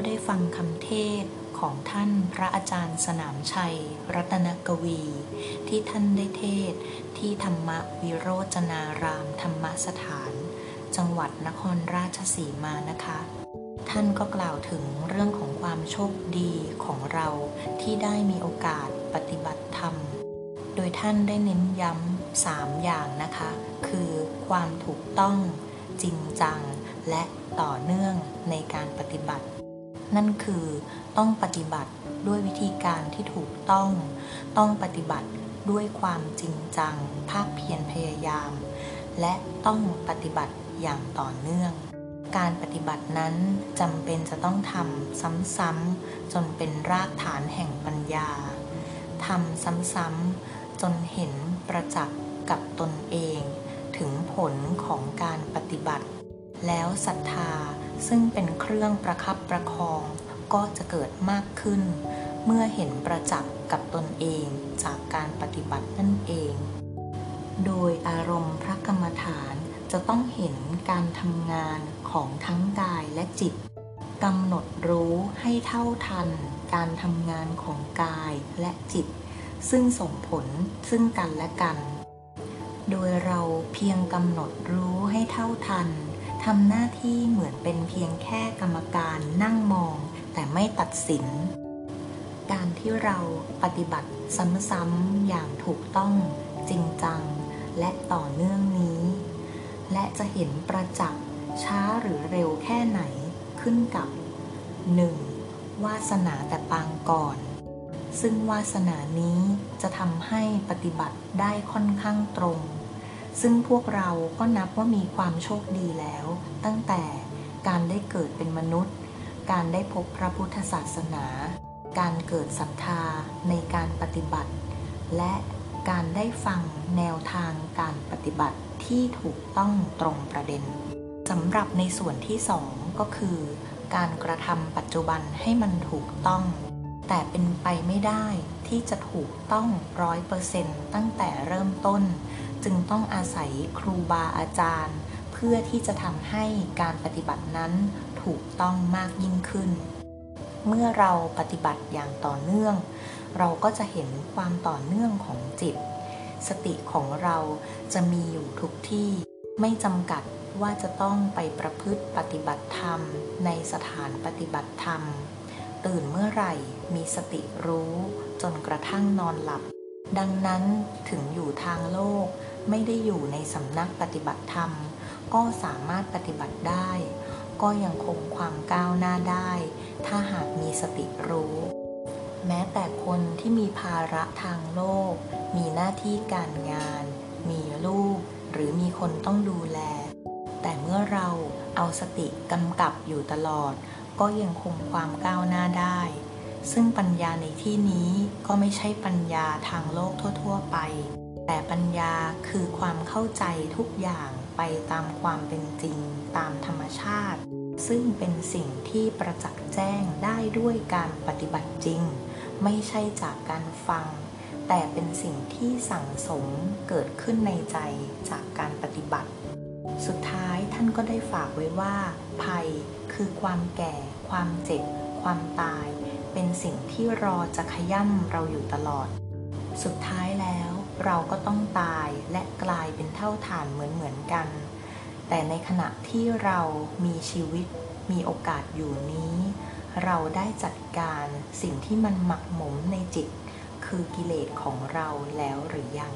ก็ได้ฟังคำเทศน์ของท่านพระอาจารย์สนามชัยรัตนกวีที่ท่านได้เทศน์ที่ธรรมวิโรจนารามธรรมสถานจังหวัดนครราชสีมานะคะท่านก็กล่าวถึงเรื่องของความโชคดีของเราที่ได้มีโอกาสปฏิบัติธรรมโดยท่านได้เน้นย้ำ3อย่างนะคะคือความถูกต้องจริงจังและต่อเนื่องในการปฏิบัตินั่นคือต้องปฏิบัติด้วยวิธีการที่ถูกต้องปฏิบัติด้วยความจริงจังภาคเพียรพยายามและต้องปฏิบัติอย่างต่อเนื่องการปฏิบัตินั้นจำเป็นจะต้องทำซ้ำๆจนเป็นรากฐานแห่งปัญญาทำซ้ำๆจนเห็นประจักษ์กับตนเองถึงผลของการปฏิบัติแล้วศรัทธาซึ่งเป็นเครื่องประคับประคองก็จะเกิดมากขึ้นเมื่อเห็นประจักษ์กับตนเองจากการปฏิบัตินั่นเองโดยอารมณ์พระกรรมฐานจะต้องเห็นการทำงานของทั้งกายและจิตกำหนดรู้ให้เท่าทันการทำงานของกายและจิตซึ่งส่งผลซึ่งกันและกันโดยเราเพียงกำหนดรู้ให้เท่าทันทำหน้าที่เหมือนเป็นเพียงแค่กรรมการนั่งมองแต่ไม่ตัดสินการที่เราปฏิบัติซ้ำๆอย่างถูกต้องจริงจังและต่อเนื่องนี้และจะเห็นประจักษ์ช้าหรือเร็วแค่ไหนขึ้นกับ 1. วาสนาแต่ปางก่อนซึ่งวาสนานี้จะทำให้ปฏิบัติได้ค่อนข้างตรงซึ่งพวกเราก็นับว่ามีความโชคดีแล้วตั้งแต่การได้เกิดเป็นมนุษย์การได้พบพระพุทธศาสนาการเกิดศรัทธาในการปฏิบัติและการได้ฟังแนวทางการปฏิบัติที่ถูกต้องตรงประเด็นสำหรับในส่วนที่2ก็คือการกระทำปัจจุบันให้มันถูกต้องแต่เป็นไปไม่ได้ที่จะถูกต้อง 100% ตั้งแต่เริ่มต้นจึงต้องอาศัยครูบาอาจารย์เพื่อที่จะทำให้การปฏิบัตินั้นถูกต้องมากยิ่งขึ้นเมื่อเราปฏิบัติอย่างต่อเนื่องเราก็จะเห็นความต่อเนื่องของจิตสติของเราจะมีอยู่ทุกที่ไม่จำกัดว่าจะต้องไปประพฤติปฏิบัติธรรมในสถานปฏิบัติธรรมตื่นเมื่อไหร่มีสติรู้จนกระทั่งนอนหลับดังนั้นถึงอยู่ทางโลกไม่ได้อยู่ในสำนักปฏิบัติธรรมก็สามารถปฏิบัติได้ก็ยังคงความก้าวหน้าได้ถ้าหากมีสติรู้แม้แต่คนที่มีภาระทางโลกมีหน้าที่การงานมีลูกหรือมีคนต้องดูแลแต่เมื่อเราเอาสติกำกับอยู่ตลอดก็ยังคงความก้าวหน้าได้ซึ่งปัญญาในที่นี้ก็ไม่ใช่ปัญญาทางโลกทั่วๆไปแต่ปัญญาคือความเข้าใจทุกอย่างไปตามความเป็นจริงตามธรรมชาติซึ่งเป็นสิ่งที่ประจักษ์แจ้งได้ด้วยการปฏิบัติจริงไม่ใช่จากการฟังแต่เป็นสิ่งที่สั่งสมเกิดขึ้นในใจจากการปฏิบัติสุดท้ายท่านก็ได้ฝากไว้ว่าภัยคือความแก่ความเจ็บความตายเป็นสิ่งที่รอจะขย่ำเราอยู่ตลอดสุดท้ายแล้วเราก็ต้องตายและกลายเป็นเท่าฐานเหมือนกันแต่ในขณะที่เรามีชีวิตมีโอกาสอยู่นี้เราได้จัดการสิ่งที่มันหมักหมมในจิตคือกิเลสของเราแล้วหรือยัง